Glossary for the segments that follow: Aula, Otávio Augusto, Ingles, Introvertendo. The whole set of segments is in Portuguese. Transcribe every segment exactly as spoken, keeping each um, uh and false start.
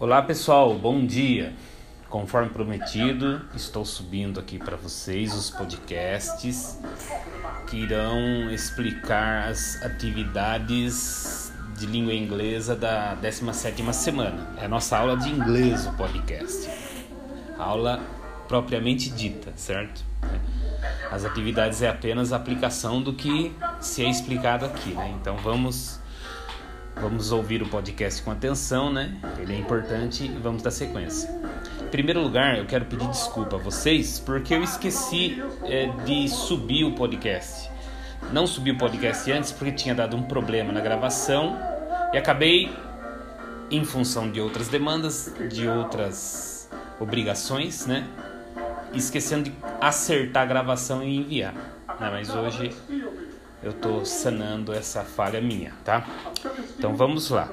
Olá pessoal, bom dia. Conforme prometido, estou subindo aqui para vocês os podcasts que irão explicar as atividades de língua inglesa da décima sétima semana. É a nossa aula de inglês, o podcast. A aula propriamente dita, certo? As atividades é apenas a aplicação do que se é explicado aqui, né? Então vamos... Vamos ouvir o podcast com atenção, né? Ele é importante e vamos dar sequência. Em primeiro lugar, eu quero pedir desculpa a vocês porque eu esqueci é, de subir o podcast. Não subi o podcast antes porque tinha dado um problema na gravação e acabei, em função de outras demandas, de outras obrigações, né? Esquecendo de acertar a gravação e enviar. Não, mas hoje... eu estou sanando essa falha minha, tá? Então vamos lá.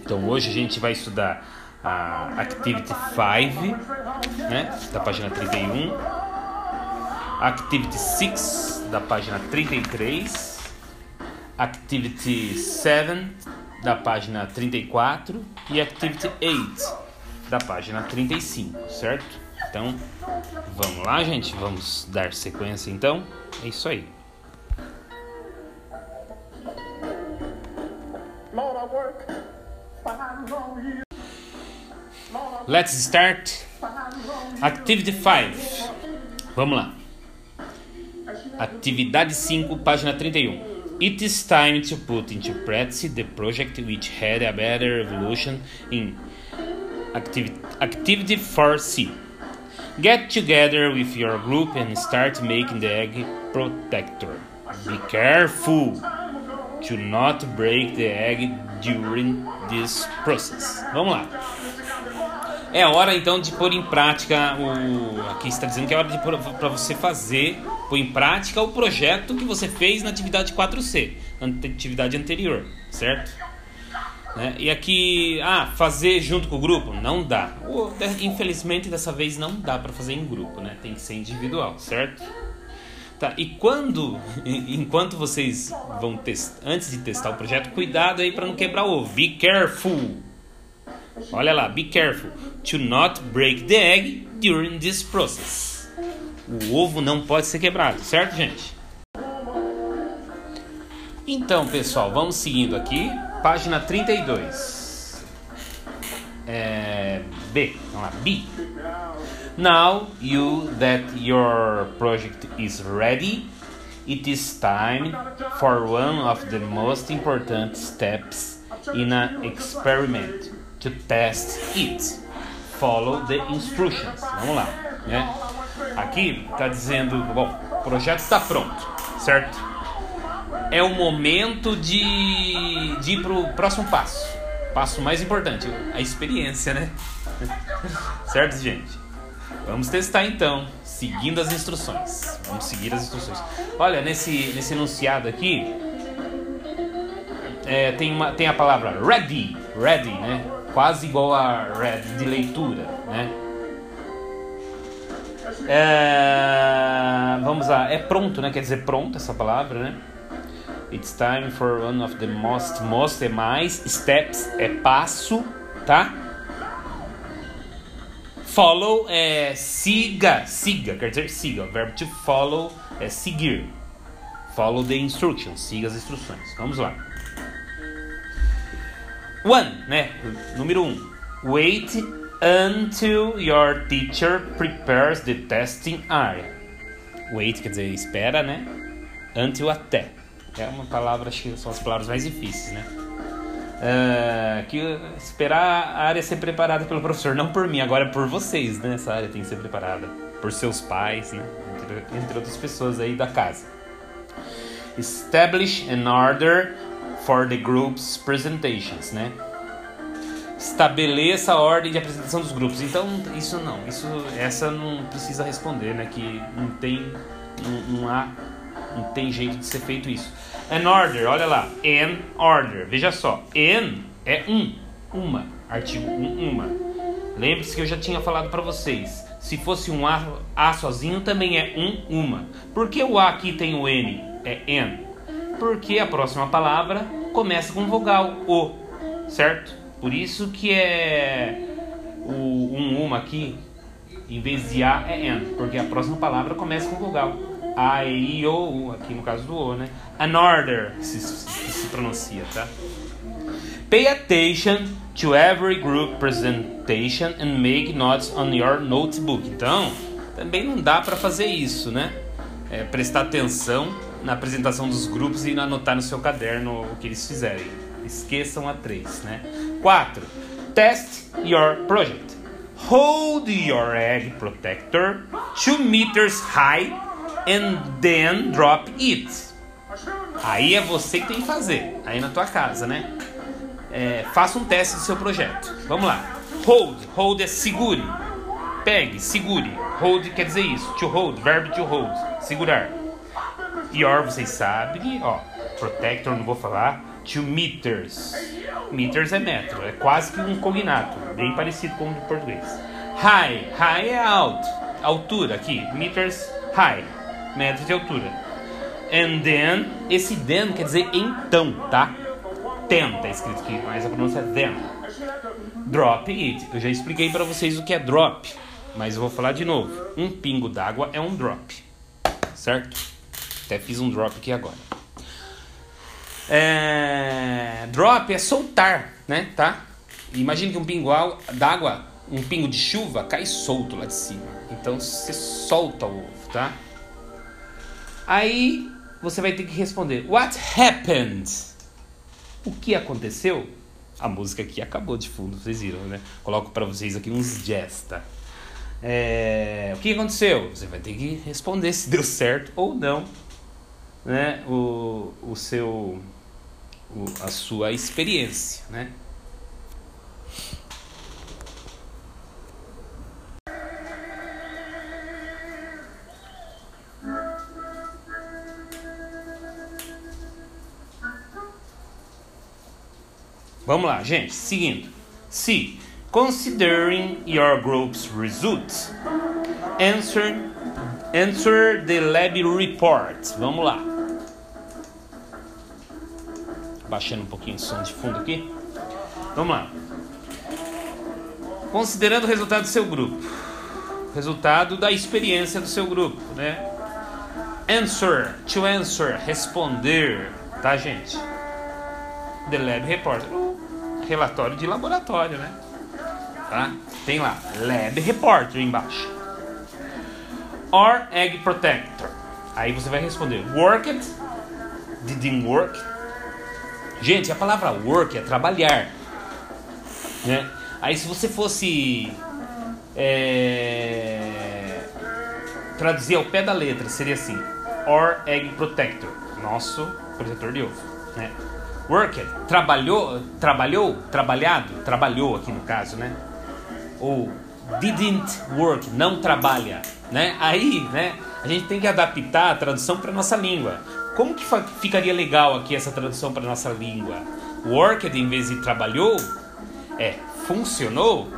Então hoje a gente vai estudar a Activity cinco, né? Da página trinta e um. Activity seis, da página trinta e três. Activity sete, da página trinta e quatro. E Activity oito, da página trinta e cinco, certo? Então vamos lá, gente. Vamos dar sequência, então. É isso aí. Let's start Activity cinco. Vamos lá. Atividade cinco, página trinta e um. It is time to put into practice the project which had a better evolution in activity, activity four C. Get together with your group and start making the egg protector. Be careful to not break the egg during this process. Vamos lá. É hora então de pôr em prática o... Aqui está dizendo que é hora de pôr para você fazer, pôr em prática o projeto que você fez na atividade quatro C, na atividade anterior, certo? Né? E aqui, ah, fazer junto com o grupo? Não dá. Infelizmente dessa vez não dá para fazer em grupo, né? Tem que ser individual, certo? Tá, e quando, enquanto vocês vão testar, antes de testar o projeto, cuidado aí para não quebrar o ovo. Be careful. Olha lá, be careful to not break the egg during this process. O ovo não pode ser quebrado, certo, gente? Então, pessoal, vamos seguindo aqui. Página trinta e dois. É, B, vamos lá, B. Now you that your project is ready, it is time for one of the most important steps in an experiment, to test it. Follow the instructions. Vamos lá, né? Aqui está dizendo, bom, o projeto está pronto, certo? É o momento de, de ir para o próximo passo. Passo mais importante, a experiência, né? Certo, gente? Vamos testar então, seguindo as instruções. Vamos seguir as instruções. Olha, nesse, nesse enunciado aqui, é, tem, uma, tem a palavra ready, ready, né? Quase igual a read de leitura, né? É, vamos lá, é pronto, né? Quer dizer pronto essa palavra, né? It's time for one of the most, most é mais, steps é passo, tá? Follow é siga, siga, quer dizer siga. O verbo to follow é seguir. Follow the instructions, siga as instruções. Vamos lá. One, né? Número um. Wait until your teacher prepares the testing area. Wait quer dizer espera, né? Until até. É uma palavra, acho que são as palavras mais difíceis, né? Uh, que esperar a área ser preparada pelo professor, não por mim, agora é por vocês, né? Essa área tem que ser preparada por seus pais, né? entre, entre outras pessoas aí da casa. Establish an order for the group's presentations, né? Estabeleça a ordem de apresentação dos grupos. Então isso não, isso, essa não precisa responder, né? Que não tem, não, não há, não tem jeito de ser feito isso. An order, olha lá, an order. Veja só, an é um, uma, artigo um, uma. Lembre-se que eu já tinha falado para vocês. Se fosse um a, a sozinho também é um, uma. Por que o a aqui tem o n? É an. Porque a próxima palavra começa com vogal, o, certo? Por isso que é o um uma aqui, em vez de a, é and, porque a próxima palavra começa com vogal. A, e, i, o, aqui no caso do o, né? Another se, se, se pronuncia, tá? Pay attention to every group presentation and make notes on your notebook. Então, também não dá para fazer isso, né? É, prestar atenção na apresentação dos grupos e anotar no seu caderno o que eles fizerem. Esqueçam a três, né? quatro. Test your project. Hold your egg protector two meters high and then drop it. Aí é você que tem que fazer. Aí na tua casa, né? É, faça um teste do seu projeto. Vamos lá. Hold. Hold é segure. Pegue, segure. Hold quer dizer isso. To hold. Verbo to hold. Segurar. Your, vocês sabem, ó, protector, não vou falar, two meters. Meters é metro, é quase que um cognato, bem parecido com o de português. High, high é alto, altura aqui, meters high, metro de altura. And then, esse then quer dizer então, tá? Then, tá escrito aqui, mas a pronúncia é then. Drop it, eu já expliquei para vocês o que é drop, mas eu vou falar de novo. Um pingo d'água é um drop, certo? Até fiz um drop aqui agora. É... Drop é soltar, né? Tá? Imagina que um pingo d'água, um pingo de chuva, cai solto lá de cima. Então, você solta o ovo, tá? Aí, você vai ter que responder. What happened? O que aconteceu? A música aqui acabou de fundo, vocês viram, né? Coloco pra vocês aqui uns jazz, tá? É... O que aconteceu? Você vai ter que responder se deu certo ou não. Né, o, o seu, o, a sua experiência, né? Vamos lá, gente, seguindo. Se, considering your group's results, answer, answer the lab report. Vamos lá. Baixando um pouquinho o som de fundo aqui. Vamos lá. Considerando o resultado do seu grupo. Resultado da experiência do seu grupo, né? Answer. To answer. Responder. Tá, gente? The Lab Report. Relatório de laboratório, né? Tá? Tem lá. Lab Report embaixo. Or Egg Protector. Aí você vai responder. Worked. Didn't work. Gente, a palavra work é trabalhar, né? Aí se você fosse é, traduzir ao pé da letra, seria assim. Or egg protector. Nosso protetor de ovo, né? Work, trabalhou, trabalhou, trabalhado, trabalhou aqui no caso, né? Ou didn't work, não trabalha, né? Aí, né, a gente tem que adaptar a tradução para nossa língua. Como que ficaria legal aqui essa tradução para nossa língua? Worked, em vez de trabalhou, é funcionou.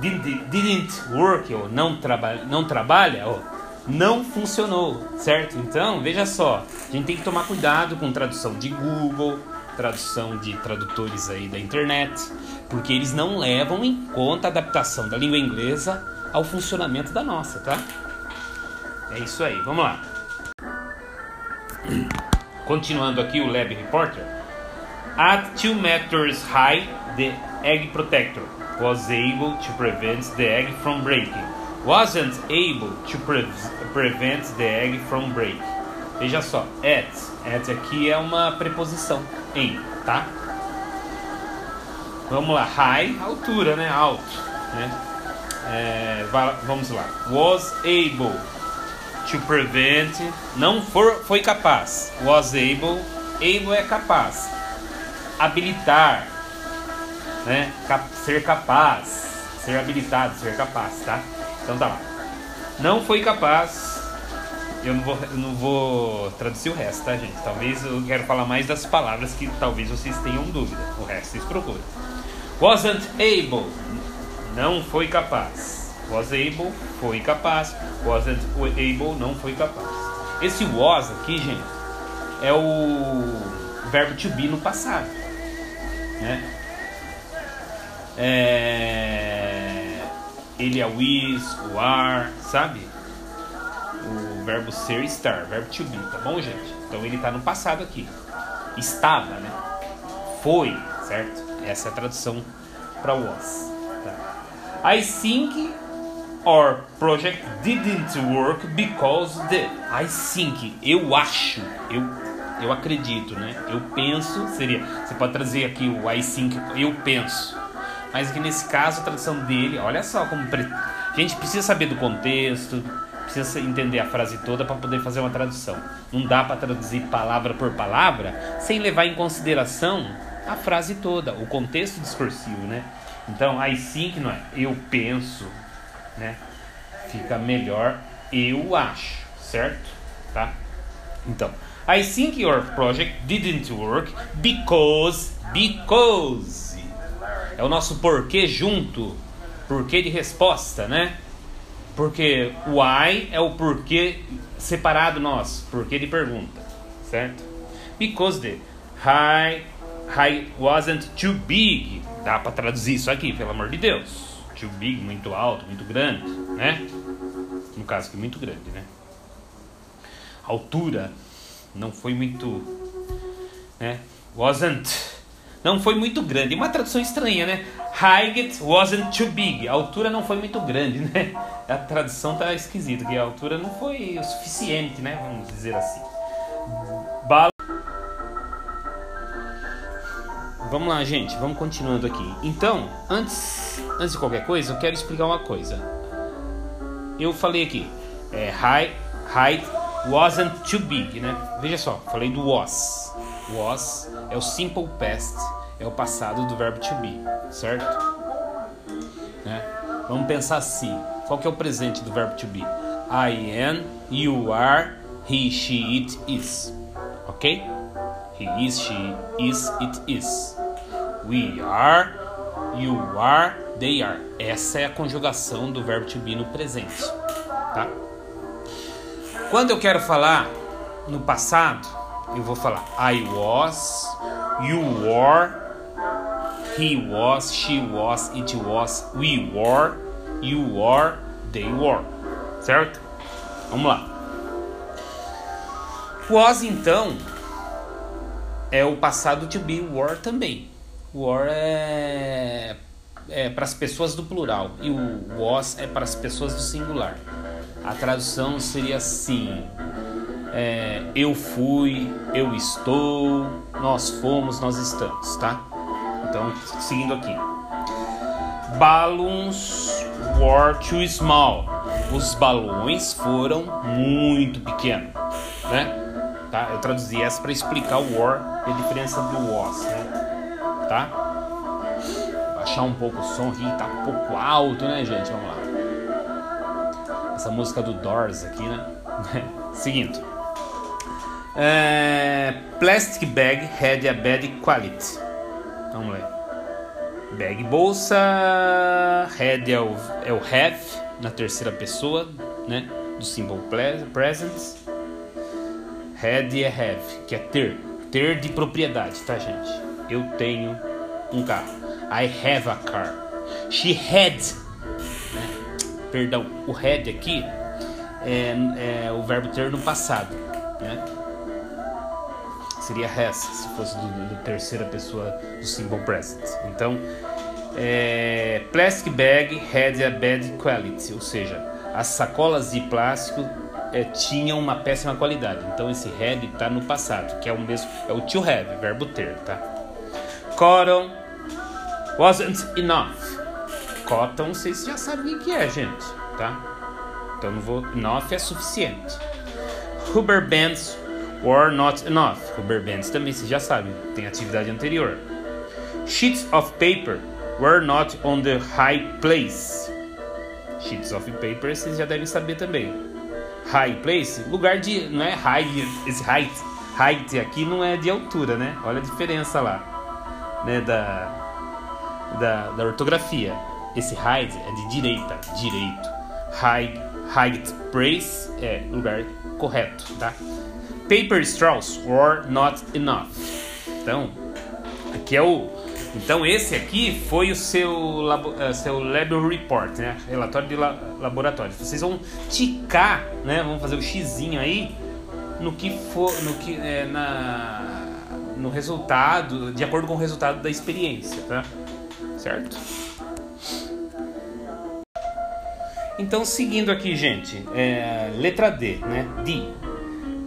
Did, didn't work, ou não, traba, não trabalha, ou não funcionou, certo? Então, veja só, a gente tem que tomar cuidado com tradução de Google, tradução de tradutores aí da internet, porque eles não levam em conta a adaptação da língua inglesa ao funcionamento da nossa, tá? É isso aí, vamos lá. Continuando aqui o Lab Reporter. At two meters high, the egg protector was able to prevent the egg from breaking. Wasn't able to pre- prevent the egg from breaking. Veja só, at. At aqui é uma preposição, em, tá? Vamos lá, high, altura, né? Alto, né? É, vamos lá. Was able to prevent, não for, foi capaz. Was able, able é capaz. Habilitar, né? Cap, ser capaz. Ser habilitado, ser capaz, tá? Então tá lá. Não foi capaz. Eu não vou, eu não vou traduzir o resto, tá, gente? Talvez eu quero falar mais das palavras que talvez vocês tenham dúvida. O resto vocês procuram. Wasn't able, não foi capaz. Was able, foi capaz. Wasn't able, não foi capaz. Esse was aqui, gente, é o verbo to be no passado, né? é, ele é o is, o are, sabe? O verbo ser, estar, verbo to be, tá bom, gente? Então ele tá no passado aqui. Estava, né? Foi, certo? Essa é a tradução para was. Tá? I think our project didn't work because the... I think, eu acho, eu... Eu acredito, né? Eu penso seria... Você pode trazer aqui o I think, eu penso. Mas aqui nesse caso, a tradução dele... Olha só como... Pre... A gente precisa saber do contexto. Precisa entender a frase toda para poder fazer uma tradução. Não dá para traduzir palavra por palavra sem levar em consideração a frase toda. O contexto discursivo, né? Então, I think não é eu penso, né? Fica melhor eu acho, certo? Tá? Então... I think your project didn't work because... Because... É o nosso porquê junto. Porquê de resposta, né? Porque why é o porquê separado nosso. Porquê de pergunta, certo? Because the high, high wasn't too big. Dá pra traduzir isso aqui, pelo amor de Deus. Too big, muito alto, muito grande, né? No caso aqui, muito grande, né? Altura... Não foi muito... Né? Wasn't. Não foi muito grande. Uma tradução estranha, né? Height wasn't too big. A altura não foi muito grande, né? A tradução tá esquisita. Que a altura não foi o suficiente, né? Vamos dizer assim. Bal... Vamos lá, gente. Vamos continuando aqui. Então, antes, antes de qualquer coisa, eu quero explicar uma coisa. Eu falei aqui. É, high, height... Wasn't too big, né? Veja só, falei do was. Was é o simple past, é o passado do verbo to be, certo? Né? Vamos pensar assim. Qual que é o presente do verbo to be? I am, you are, he, she, it, is. Ok? He is, she is, it is. We are, you are, they are. Essa é a conjugação do verbo to be no presente, tá? Quando eu quero falar no passado, eu vou falar I was, you were, he was, she was, it was, we were, you were, they were. Certo? Vamos lá. Was, então, é o passado to be, were também. Were é, é para as pessoas do plural e o was é para as pessoas do singular. A tradução seria assim, é, eu fui, eu estou, nós fomos, nós estamos, tá? Então, seguindo aqui. Balloons were too small. Os balões foram muito pequenos, né? Tá? Eu traduzi essa para explicar o were e a diferença do was, né? Tá? Baixar um pouco o som aqui, tá um pouco alto, né, gente? Vamos lá. Essa música do Doors aqui, né? Seguindo. É, plastic bag had a bad quality. Vamos lá. Bag, bolsa. Had é o, é o have, na terceira pessoa, né? Do simple present. Had é have, que é ter. Ter de propriedade, tá, gente? Eu tenho um carro. I have a car. She had... Perdão, o had aqui é, é o verbo ter no passado, né? Seria has, se fosse do, do terceira pessoa do simple present. Então, é, plastic bag had a bad quality, ou seja, as sacolas de plástico é, tinham uma péssima qualidade. Então, esse had está no passado, que é o mesmo, é o to have, verbo ter, tá? Cotton wasn't enough. Cotton, vocês já sabem o que é, gente, tá? Então não vou... Enough é suficiente. Rubber bands were not enough. Rubber bands também, vocês já sabem. Tem atividade anterior. Sheets of paper were not on the high place. Sheets of paper, vocês já devem saber também. High place, lugar de... Não é high, esse height. Height aqui não é de altura, né? Olha a diferença lá, né? Da... Da, da ortografia. Esse height é de direita, direito. High, height praise é lugar correto, tá? Paper straws were not enough. Então, aqui é o Então esse aqui foi o seu, labo, seu Lab Report, né? Relatório de la, laboratório. Vocês vão ticar, né? Vamos fazer o xizinho aí no que for, no que é, na no resultado, de acordo com o resultado da experiência, tá? Certo? Então seguindo aqui, gente, é, letra D, né? D.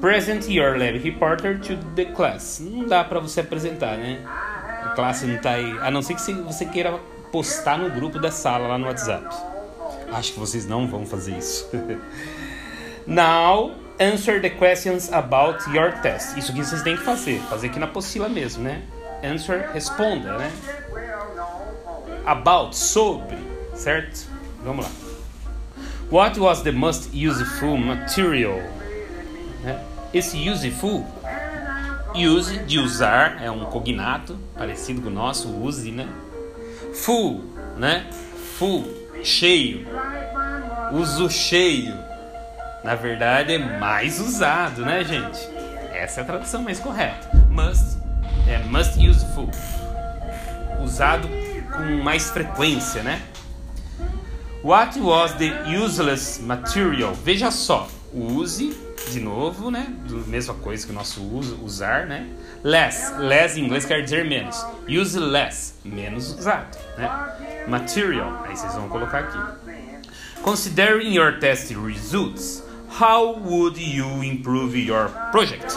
Present your lab reporter to the class. Não dá pra você apresentar, né? A classe não tá aí. A não ser que você queira postar no grupo da sala lá no WhatsApp. Acho que vocês não vão fazer isso. Now, answer the questions about your test. Isso que vocês têm que fazer. Fazer aqui na apostila mesmo, né? Answer, responda, né? About, sobre, certo? Vamos lá. What was the most useful material? Esse useful, use, de usar, é um cognato, parecido com o nosso, use, né? Full, né? Full, cheio. Uso cheio. Na verdade, é mais usado, né, gente? Essa é a tradução mais correta. Must, é must useful. Usado com mais frequência, né? What was the useless material? Veja só, use... De novo, né? Mesma coisa que o nosso uso, usar, né? Less. Less em inglês quer dizer menos. Use less. Menos usado, né? Material. Aí vocês vão colocar aqui. Considering your test results, how would you improve your project?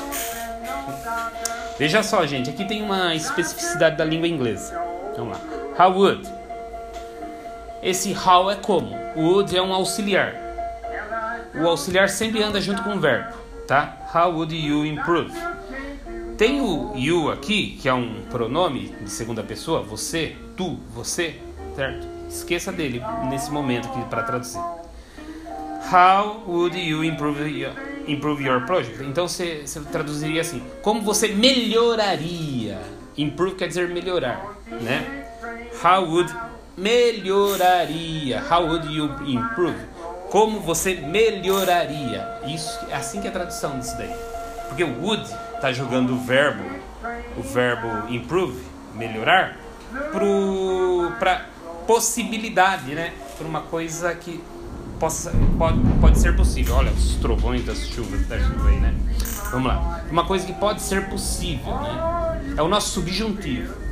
Veja só, gente. Aqui tem uma especificidade da língua inglesa. Vamos lá. How would. Esse how é como. Would é um auxiliar. O auxiliar sempre anda junto com o verbo, tá? How would you improve? Tem o you aqui, que é um pronome de segunda pessoa, você, tu, você, certo? Esqueça dele nesse momento aqui para traduzir. How would you improve your, improve your project? Então você, você traduziria assim, como você melhoraria? Improve quer dizer melhorar, né? How would melhoraria? How would you improve? Como você melhoraria? Isso, é assim que é a tradução disso daí. Porque o would está jogando o verbo, o verbo improve, melhorar, para possibilidade, né? Para uma coisa que possa, pode, pode ser possível. Olha os trovões das chuvas, da chuva aí, né? Vamos lá. Uma coisa que pode ser possível, né? É o nosso subjuntivo.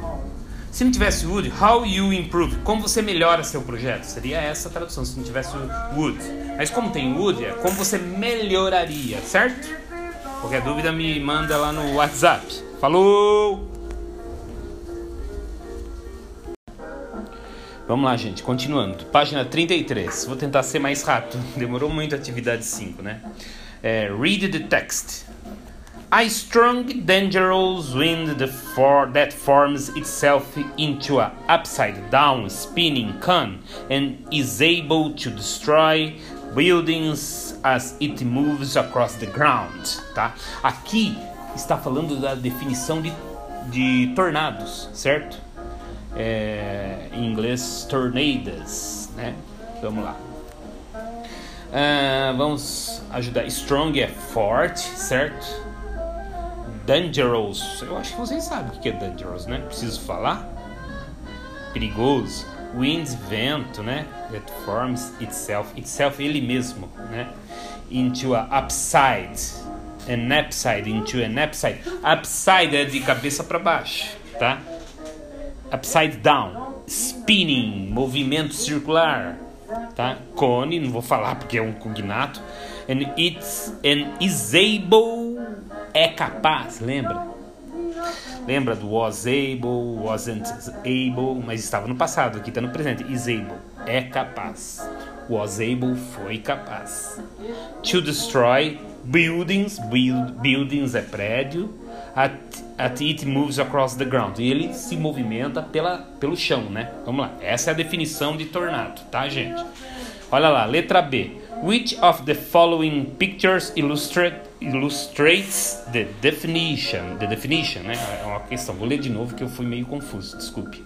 Se não tivesse would, how you improve? Como você melhora seu projeto? Seria essa a tradução, se não tivesse would. Mas como tem would, é como você melhoraria, certo? Qualquer dúvida me manda lá no WhatsApp. Falou! Vamos lá, gente. Continuando. Página trinta e três. Vou tentar ser mais rápido. Demorou muito a atividade cinco, né? É, read the text. A strong, dangerous wind that forms itself into an upside-down spinning cone and is able to destroy buildings as it moves across the ground. Tá? Aqui está falando da definição de, de tornados, certo? É, em inglês, tornadas, né? Vamos lá. Uh, vamos ajudar. Strong é forte, certo? Dangerous, eu acho que vocês sabem o que é dangerous, né? Preciso falar? Perigoso. Wind, vento, né? That forms itself, itself, ele mesmo, né? Into a upside, an upside, into an upside. Upside é de cabeça para baixo, tá? Upside down, spinning, movimento circular, tá? Cone, não vou falar porque é um cognato. And it's an is able... É capaz, lembra? Lembra do was able, wasn't able, mas estava no passado, aqui está no presente. Is able, é capaz. Was able, foi capaz. To destroy buildings, build, buildings é prédio. At, at it moves across the ground. E ele se movimenta pela, pelo chão, né? Vamos lá, essa é a definição de tornado, tá, gente? Olha lá, letra B. Which of the following pictures illustrate illustrates the definition? The definition, né? É uma questão. Vou ler de novo que eu fui meio confuso, desculpe.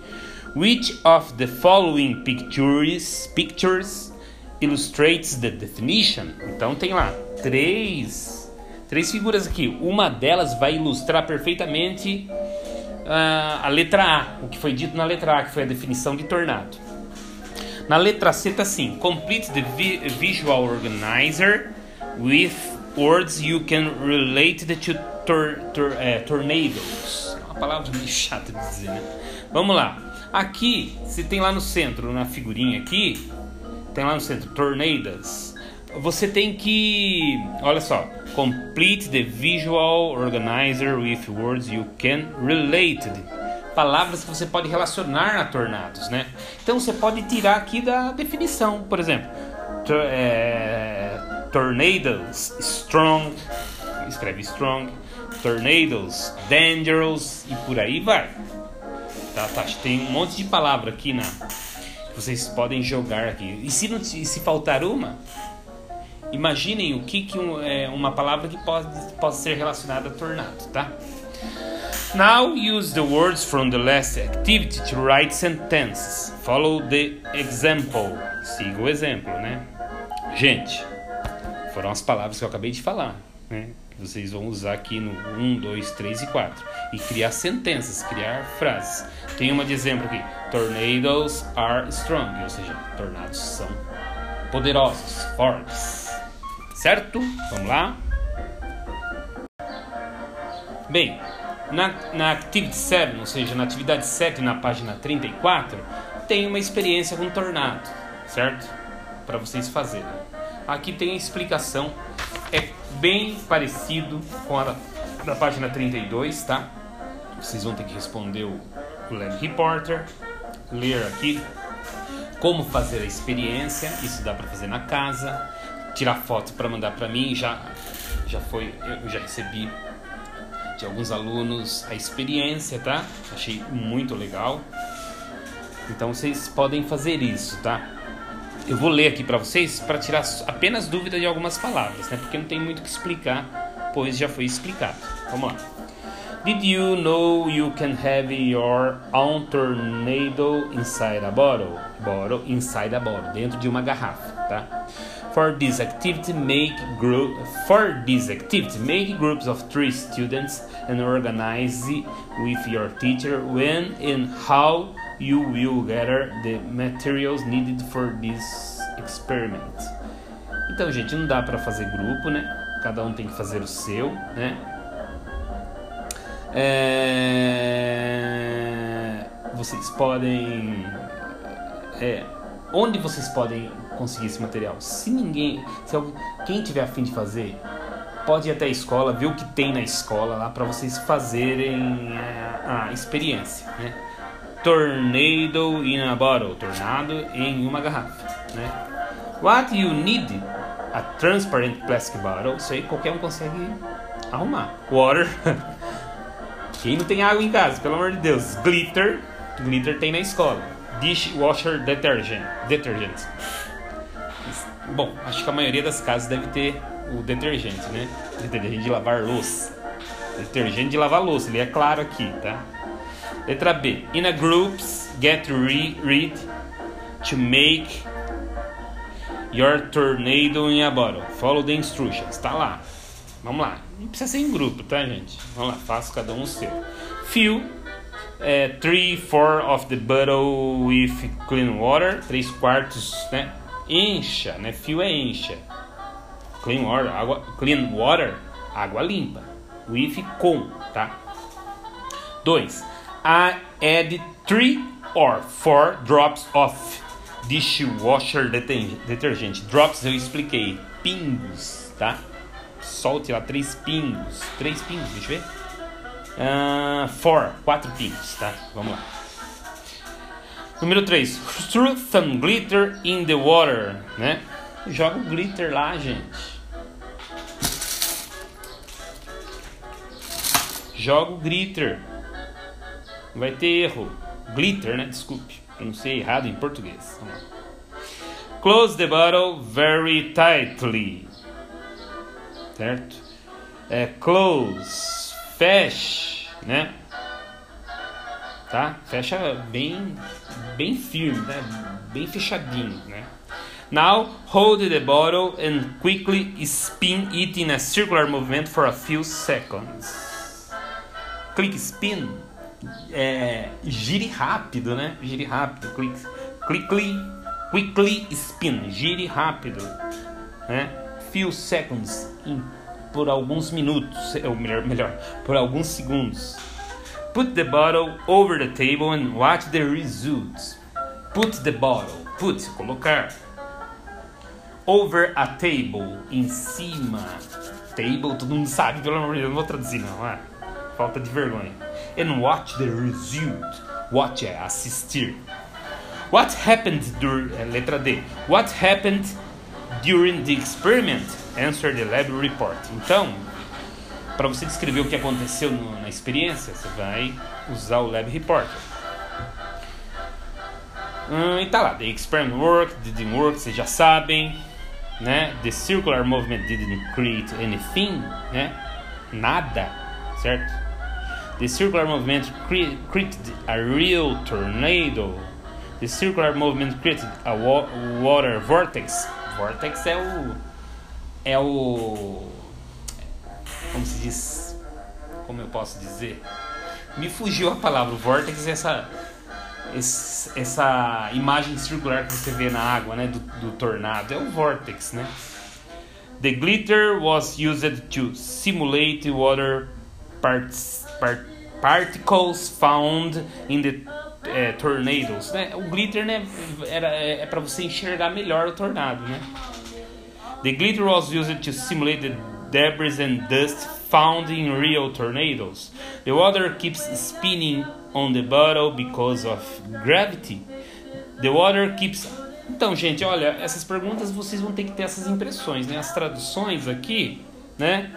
Which of the following pictures, pictures illustrates the definition? Então tem lá três, três figuras aqui. Uma delas vai ilustrar perfeitamente ah, a letra A, o que foi dito na letra A, que foi a definição de tornado. Na letra C está assim: complete the visual organizer with words you can relate to tor- tor- eh, tornadoes. É uma palavra meio chata de dizer, né? Vamos lá. Aqui, se tem lá no centro, na figurinha aqui, tem lá no centro, tornadoes. Você tem que, olha só, complete the visual organizer with words you can relate. Palavras que você pode relacionar a tornados, né? Então você pode tirar aqui da definição, por exemplo, tor- é, tornadoes, strong, escreve strong, tornadoes, dangerous e por aí vai. Tá, tá, tem um monte de palavra aqui na, que vocês podem jogar aqui. E se, não, se faltar uma, imaginem o que, que um, é uma palavra que pode, pode ser relacionada a tornado, tá? Now use the words from the last activity to write sentences. Follow the example. Siga o exemplo, né? Gente, foram as palavras que eu acabei de falar, né? Vocês vão usar aqui no um, dois, três e quatro. E criar sentenças, criar frases. Tem uma de exemplo aqui: tornadoes are strong. Ou seja, tornados são poderosos, fortes. Certo? Vamos lá? Bem, na, na Activity sete, ou seja, na atividade sete, na página trinta e quatro, tem uma experiência com tornado, certo? Para vocês fazerem. Aqui tem a explicação. É bem parecido com a da página trinta e dois, tá? Vocês vão ter que responder o, o Lab Reporter, ler aqui como fazer a experiência. Isso dá para fazer na casa, tirar foto para mandar para mim. Já, já foi, eu já recebi de alguns alunos a experiência, tá? Achei muito legal. Então vocês podem fazer isso, tá? Eu vou ler aqui para vocês para tirar apenas dúvida de algumas palavras, né? Porque não tem muito o que explicar, pois já foi explicado. Vamos lá. Did you know you can have your own tornado inside a bottle? Bottle inside a bottle, dentro de uma garrafa, tá? For this activity, make group for this activity, make groups of three students and organize with your teacher when and how you will gather the materials needed for this experiment. Então, gente, não dá para fazer grupo, né? Cada um tem que fazer o seu, né? É... Vocês podem... É... Onde vocês podem conseguir esse material? Se ninguém... Se alguém, quem tiver a fim de fazer, pode ir até a escola, ver o que tem na escola lá para vocês fazerem a, a experiência, né? Tornado in a bottle, tornado em uma garrafa, né? What you need, a transparent plastic bottle. Isso aí qualquer um consegue arrumar. Water. Quem não tem água em casa, pelo amor de Deus. Glitter, glitter tem na escola. Dishwasher detergent, detergent. Bom, acho que a maioria das casas deve ter o detergente, né? Detergente de lavar louça. Detergente de lavar louça, ele é claro aqui, tá? Letra B. In a groups, get re- read to make your tornado in a bottle. Follow the instructions. Tá lá. Vamos lá. Não precisa ser em grupo, tá, gente? Vamos lá. Faça cada um o seu. Fill é, three four of the bottle with clean water. Três quartos, né? Encha, né? Fill é encha. Clean water. Água, clean water. Água limpa. With com, tá? Dois. I add three or four drops of dishwasher detergent. Drops eu expliquei. Pingos, tá? Solte lá três pingos. Três pingos, deixa eu ver. Uh, four, quatro pingos, tá? Vamos lá. Número três. Throw some glitter in the water, né? Joga o glitter lá, gente. Joga o glitter. Vai ter erro. Glitter, né? Desculpe. Eu não sei errado em português. Vamos lá. Close the bottle very tightly. Certo? É close. Feche, né? Tá? Fecha bem, bem firme, né? Bem fechadinho, né? Now, hold the bottle and quickly spin it in a circular movement for a few seconds. Click spin. é, gire rápido, né? Gire rápido. Quick, quickly, quickly spin. Gire rápido, né? Few seconds. In, por alguns minutos. Ou melhor, melhor, por alguns segundos. Put the bottle over the table and watch the results. Put the bottle. Put, colocar. Over a table. Em cima. Table, todo mundo sabe, pelo amor de Deus, não vou traduzir não, é. Falta de vergonha. And watch the result. Watch é assistir. What happened during... É, letra D. What happened during the experiment? Answer the lab report. Então, para você descrever o que aconteceu no, na experiência, você vai usar o lab report. Hum, e tá lá. The experiment worked, didn't work, vocês já sabem. Né? The circular movement didn't create anything, né? Nada, certo? The circular movement cre- created a real tornado. The circular movement created a wa- water vortex. Vortex é o... É o... Como se diz? Como eu posso dizer? Me fugiu a palavra. O vortex é essa... Essa imagem circular que você vê na água, né? Do, do tornado. É um vortex, né? The glitter was used to simulate water parts, part, particles found in the é, tornadoes. Né? O glitter, né? Era, é para você enxergar melhor o tornado, né? The glitter was used to simulate the debris and dust found in real tornadoes. The water keeps spinning on the bottle because of gravity. The water keeps... Então, gente, olha, essas perguntas vocês vão ter que ter essas impressões, né? As traduções aqui, né?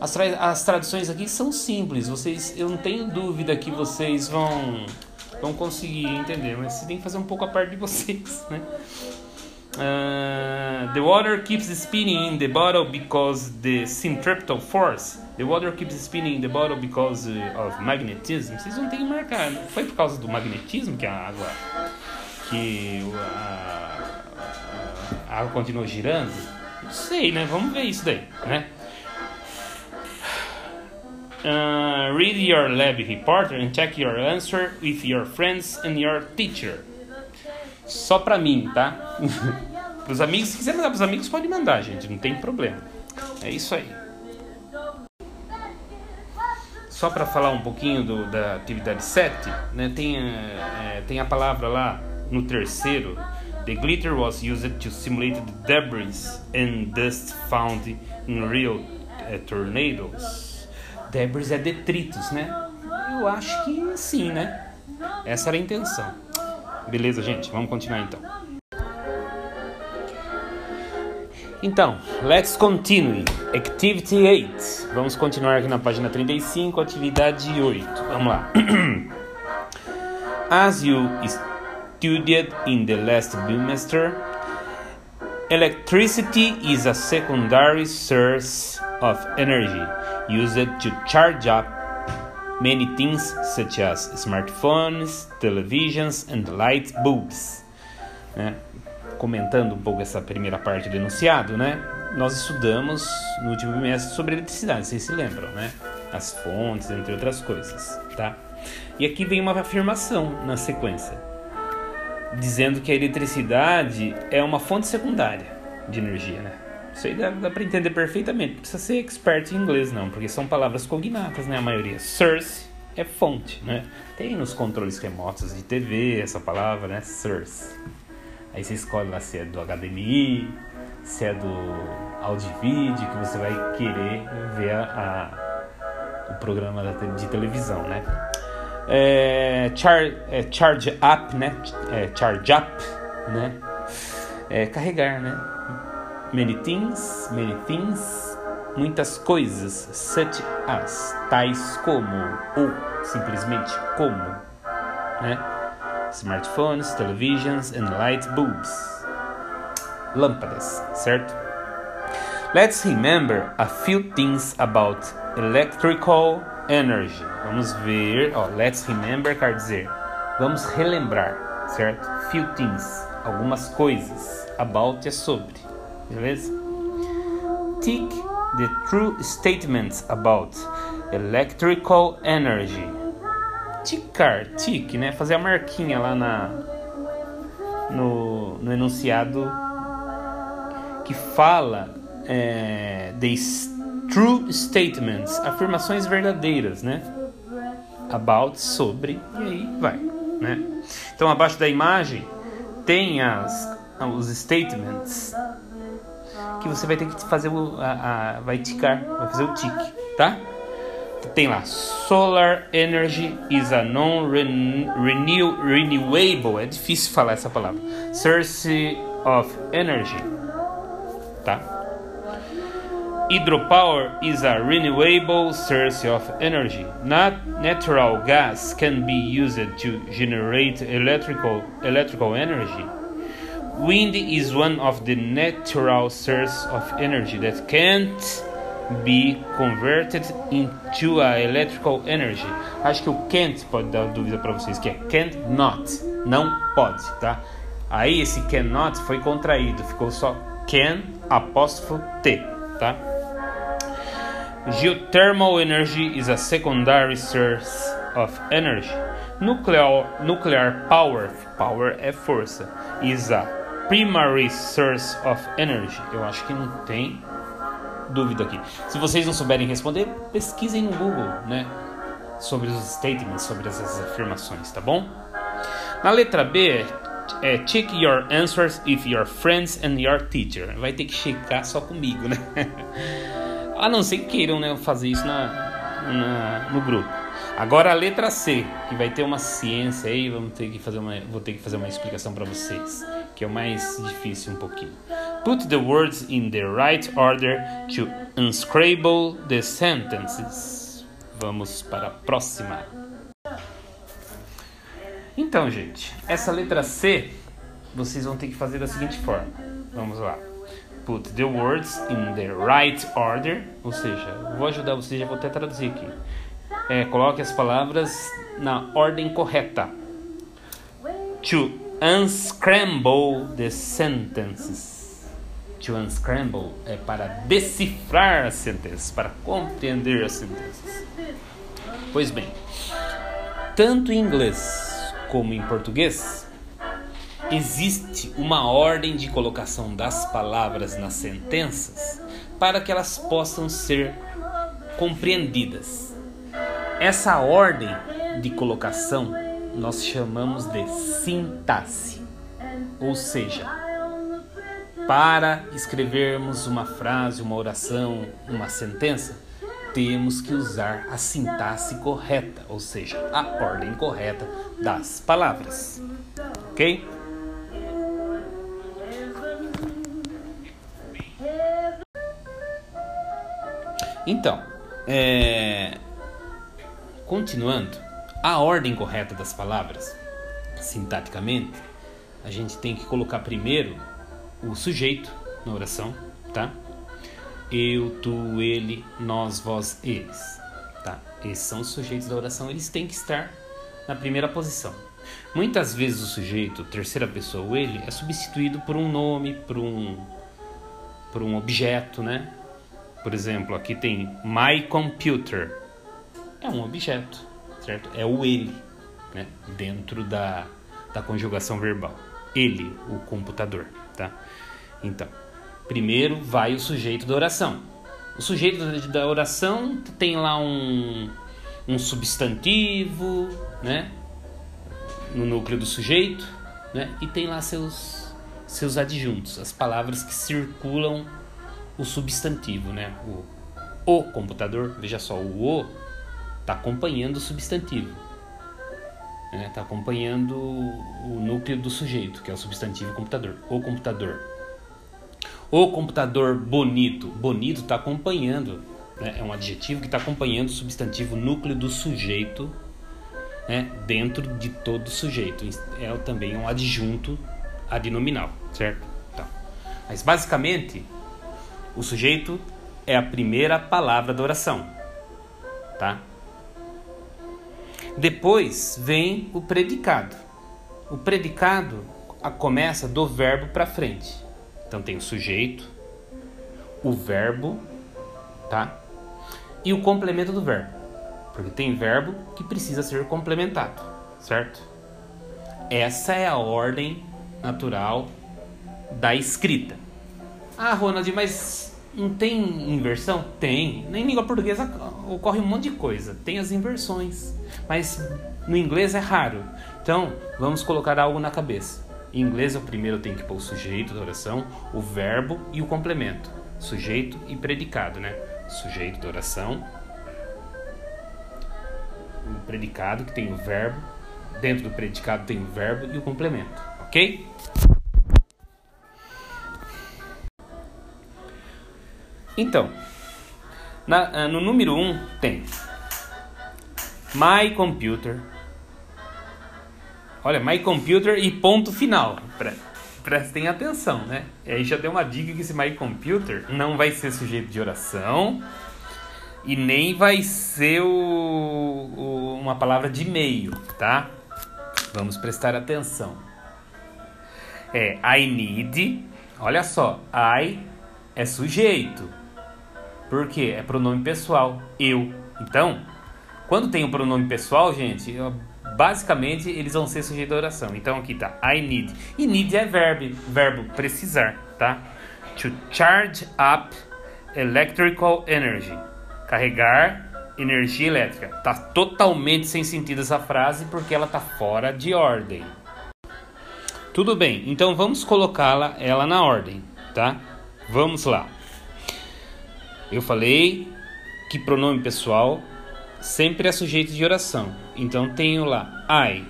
As, tra... As traduções aqui são simples. Vocês, eu não tenho dúvida que vocês vão, vão conseguir entender, mas você tem que fazer um pouco a parte de vocês, né? Uh, the water keeps spinning in the bottle because the centripetal force. The water keeps spinning in the bottle because of magnetism. Vocês não tem que marcar. Foi por causa do magnetismo que a água, que a, a água continuou girando? Não sei, né? Vamos ver isso daí, né? Uh, read your lab report and check your answer with your friends and your teacher. Só pra mim, tá? Pros amigos, se quiser mandar pros amigos, pode mandar, gente. Não tem problema. É isso aí. Só pra falar um pouquinho do, da atividade sete, né? Tem, é, tem a palavra lá no terceiro. The glitter was used to simulate the debris and dust found in real uh, tornadoes. Debris é detritos, né? Eu acho que sim, né? Essa era a intenção. Beleza, gente? Vamos continuar, então. Então, let's continue. Activity oito. Vamos continuar aqui na página trinta e cinco, atividade oito. Vamos lá. As you studied in the last bimester, electricity is a secondary source of energy used to charge up many things such as smartphones, televisions and light bulbs. Né? Comentando um pouco essa primeira parte do enunciado, né? Nós estudamos no último bimestre sobre eletricidade, vocês se lembram, né? As fontes, entre outras coisas, tá? E aqui vem uma afirmação na sequência, dizendo que a eletricidade é uma fonte secundária de energia, né? Isso aí dá, dá para entender perfeitamente. Não precisa ser expert em inglês, não. Porque são palavras cognatas, né? A maioria. Source é fonte, né? Tem nos controles remotos de T V essa palavra, né? Source. Aí você escolhe lá se é do H D M I, se é do áudio e vídeo, que você vai querer ver a, a, o programa da, de televisão, né? É, char, é, charge up, né? É, charge up, né? É carregar, né? Many things, many things, muitas coisas, such as, tais como, ou simplesmente como, né? Smartphones, televisions and light bulbs, lâmpadas, certo? Let's remember a few things about electrical energy. Vamos ver, ó, oh, let's remember quer dizer, vamos relembrar, certo? Few things, algumas coisas, about é sobre. Beleza? Tick the true statements about electrical energy. ticar, tic, né? Fazer a marquinha lá na, no, no enunciado que fala é, the true statements, afirmações verdadeiras, né? About, sobre, e aí vai, né? Então, abaixo da imagem tem as, os statements que você vai ter que fazer o... A, a, vai ticar, vai fazer o tique, tá? Tem lá, solar energy is a non-renew, renewable, é difícil falar essa palavra, source of energy, tá? Hydropower is a renewable source of energy. Not natural gas can be used to generate electrical, electrical energy. Wind is one of the natural sources of energy that can't be converted into a electrical energy. Acho que o can't pode dar dúvida para vocês, que é can't not, não pode, tá? Aí esse cannot foi contraído, ficou só can apóstrofo t, tá? Geothermal energy is a secondary source of energy. Nuclear, nuclear power, power é força, is a primary source of energy. Eu acho que não tem dúvida aqui. Se vocês não souberem responder, pesquisem no Google, né? Sobre os statements, sobre essas afirmações, tá bom? Na letra B, é check your answers with your friends and your teacher. Vai ter que checar só comigo, né? A não ser que queiram, né, fazer isso na, na, no grupo. Agora a letra C, que vai ter uma ciência aí, vamos ter que fazer uma, vou ter que fazer uma explicação para vocês, que é o mais difícil um pouquinho. Put the words in the right order to unscramble the sentences. Vamos para a próxima. Então, gente, essa letra C, vocês vão ter que fazer da seguinte forma. Vamos lá. Put the words in the right order. Ou seja, vou ajudar vocês, já vou até traduzir aqui. É, coloque as palavras na ordem correta. To unscramble the sentences. To unscramble é para decifrar as sentenças, para compreender as sentenças. Pois bem, tanto em inglês como em português existe uma ordem de colocação das palavras nas sentenças para que elas possam ser compreendidas. Essa ordem de colocação nós chamamos de sintaxe, ou seja, para escrevermos uma frase, uma oração, uma sentença, temos que usar a sintaxe correta, ou seja, a ordem correta das palavras, ok? Então, é... continuando, a ordem correta das palavras, sintaticamente, a gente tem que colocar primeiro o sujeito na oração, tá? Eu, tu, ele, nós, vós, eles, tá? Esses são os sujeitos da oração, eles têm que estar na primeira posição. Muitas vezes o sujeito, terceira pessoa, o ele, é substituído por um nome, por um, por um objeto, né? Por exemplo, aqui tem my computer. É um objeto, certo? É o ele, né? Dentro da, da conjugação verbal. Ele, o computador, tá? Então, primeiro vai o sujeito da oração. O sujeito da oração tem lá um, um substantivo, né? No núcleo do sujeito, né? E tem lá seus, seus adjuntos, as palavras que circulam o substantivo, né? O, o computador, veja só, o o está acompanhando o substantivo, né? Está acompanhando o núcleo do sujeito, que é o substantivo computador. O computador. O computador bonito. Bonito está acompanhando, né? É um adjetivo que está acompanhando o substantivo núcleo do sujeito, né? Dentro de todo o sujeito. É também um adjunto adnominal, certo? Então, mas basicamente, o sujeito é a primeira palavra da oração, tá? Depois vem o predicado. O predicado começa do verbo para frente. Então tem o sujeito, o verbo, tá? E o complemento do verbo. porque tem verbo que precisa ser complementado, certo? Essa é a ordem natural da escrita. Ah, Ronald, mas não tem inversão? Tem. Na língua portuguesa ocorre um monte de coisa. Tem as inversões, mas no inglês é raro. Então, vamos colocar algo na cabeça. Em inglês, eu primeiro tenho que pôr o sujeito da oração, o verbo e o complemento. Sujeito e predicado, né? Sujeito da oração. O predicado, que tem o verbo. Dentro do predicado tem o verbo e o complemento, ok? Então, na, no número um tem my computer. Olha, my computer e ponto final. Prestem atenção, né? E aí já deu uma dica que esse my computer não vai ser sujeito de oração e nem vai ser o, o, uma palavra de meio, tá? Vamos prestar atenção. É, I need. Olha só, I é sujeito. Por quê? É pronome pessoal. Eu. Então, quando tem o pronome pessoal, gente, eu, basicamente eles vão ser sujeito à oração. Então aqui tá I need. E need é verbo, verbo precisar, tá? To charge up electrical energy. Carregar energia elétrica. Tá totalmente sem sentido essa frase porque ela tá fora de ordem. Tudo bem, então vamos colocá-la ela na ordem, tá? Vamos lá. Eu falei que pronome pessoal sempre é sujeito de oração. Então tenho lá I.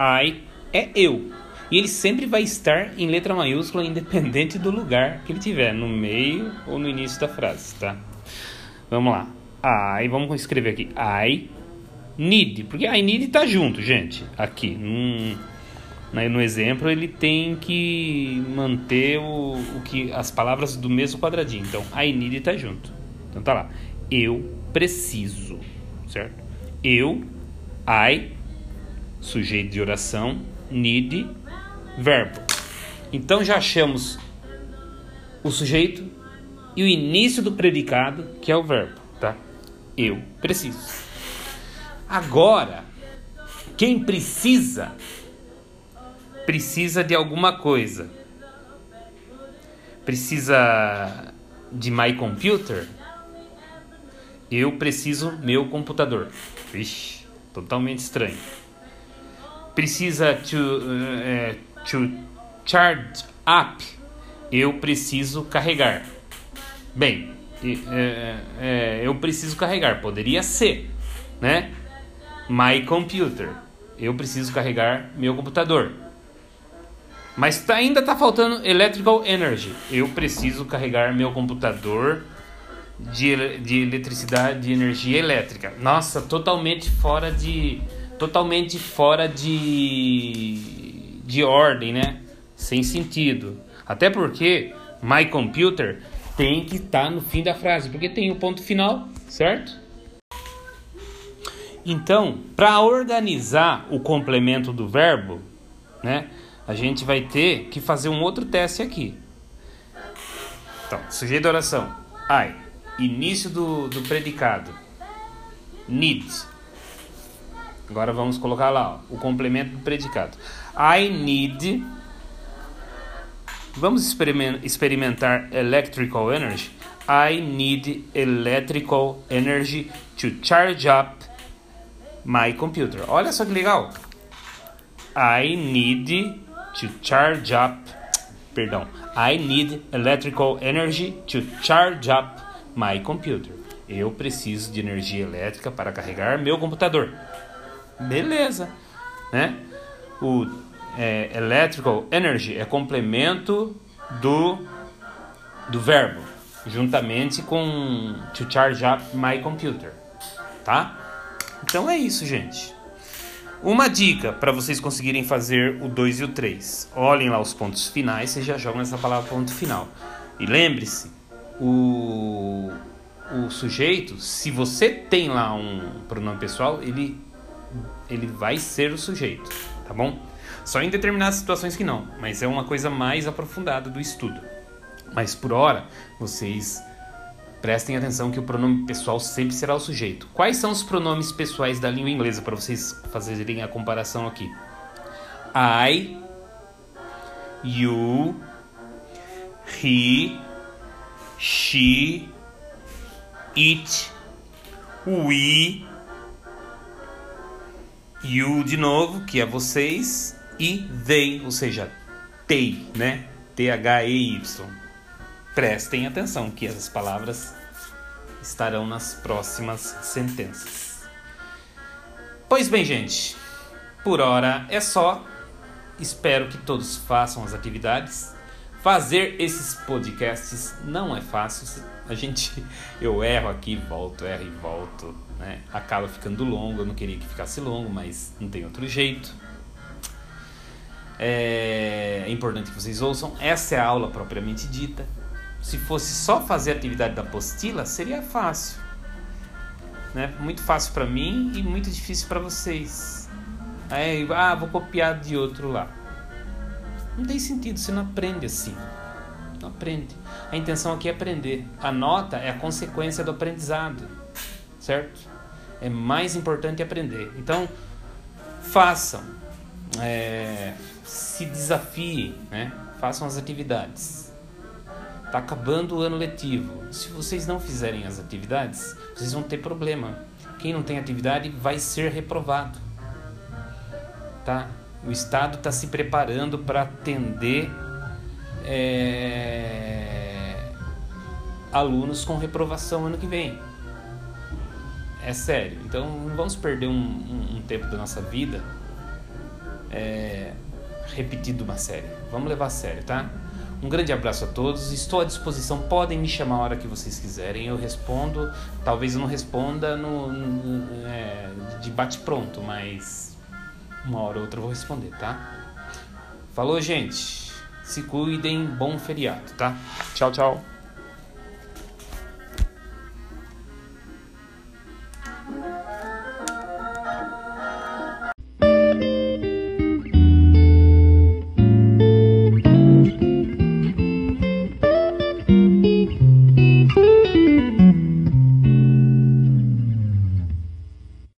I é eu. E ele sempre vai estar em letra maiúscula, independente do lugar que ele tiver, no meio ou no início da frase, tá? Vamos lá. I, vamos escrever aqui. I need. Porque I need tá junto, gente. Aqui. Num, no exemplo, ele tem que manter o, o que, as palavras do mesmo quadradinho. Então, I need tá junto. Então tá lá. Eu preciso, certo? Eu, I, sujeito de oração, need, verbo. Então já achamos o sujeito e o início do predicado, que é o verbo, tá? Eu preciso. Agora, quem precisa, precisa de alguma coisa. Precisa de my computer. Eu preciso meu computador. Vixe, totalmente estranho. Precisa to, uh, to charge up. Eu preciso carregar. Bem, uh, uh, eu preciso carregar. Poderia ser, né? My computer. Eu preciso carregar meu computador. Mas tá, ainda tá faltando electrical energy. Eu preciso carregar meu computador De, de eletricidade, de energia elétrica. Nossa, totalmente fora de totalmente fora de de ordem, né? Sem sentido. Até porque my computer tem que estar tá no fim da frase, porque tem o ponto final, certo? Então, para organizar o complemento do verbo, né? A gente vai ter que fazer um outro teste aqui. Então, sujeito da oração, I. Início do, do predicado, need. Agora vamos colocar lá, ó, o complemento do predicado. I need. Vamos experimentar electrical energy. I need electrical energy to charge up my computer. Olha só que legal. I need to charge up. Perdão. I need electrical energy to charge up my computer. Eu preciso de energia elétrica para carregar meu computador. Beleza, né? O é, electrical energy é complemento do, do verbo, juntamente com to charge up my computer, tá? Então é isso, gente. Uma dica para vocês conseguirem fazer o dois e o três. Olhem lá os pontos finais, vocês já jogam essa palavra ponto final. E lembre-se, O, o sujeito, se você tem lá um pronome pessoal, ele, ele vai ser o sujeito, tá bom? Só em determinadas situações que não, mas é uma coisa mais aprofundada do estudo. Mas por hora, vocês prestem atenção que o pronome pessoal sempre será o sujeito. Quais são os pronomes pessoais da língua inglesa, para vocês fazerem a comparação aqui? I, you, he, she, it, we, you de novo, que é vocês, e they, ou seja, they, né? T-H-E-Y. Prestem atenção que essas palavras estarão nas próximas sentenças. Pois bem, gente, por hora é só. Espero que todos façam as atividades. Fazer esses podcasts não é fácil. A gente, eu erro aqui, volto, erro e volto, né? Acaba ficando longo. Eu não queria que ficasse longo, mas não tem outro jeito. É importante que vocês ouçam. Essa é a aula propriamente dita. Se fosse só fazer a atividade da apostila, seria fácil, né? Muito fácil para mim e muito difícil para vocês. Aí, ah, vou copiar de outro lá. Não tem sentido, você não aprende assim. Não aprende. A intenção aqui é aprender. A nota é a consequência do aprendizado, certo? É mais importante aprender. Então, façam. É, se desafiem, né? Façam as atividades. Está acabando o ano letivo. Se vocês não fizerem as atividades, vocês vão ter problema. Quem não tem atividade vai ser reprovado. Tá? O Estado está se preparando para atender é, alunos com reprovação ano que vem. É sério. Então, não vamos perder um, um, um tempo da nossa vida é, repetindo uma série. Vamos levar a sério, tá? Um grande abraço a todos. Estou à disposição. Podem me chamar a hora que vocês quiserem. Eu respondo. Talvez eu não responda no, no, é, de bate-pronto, mas... uma hora ou outra eu vou responder, tá? Falou, gente. Se cuidem. Bom feriado, tá? Tchau, tchau.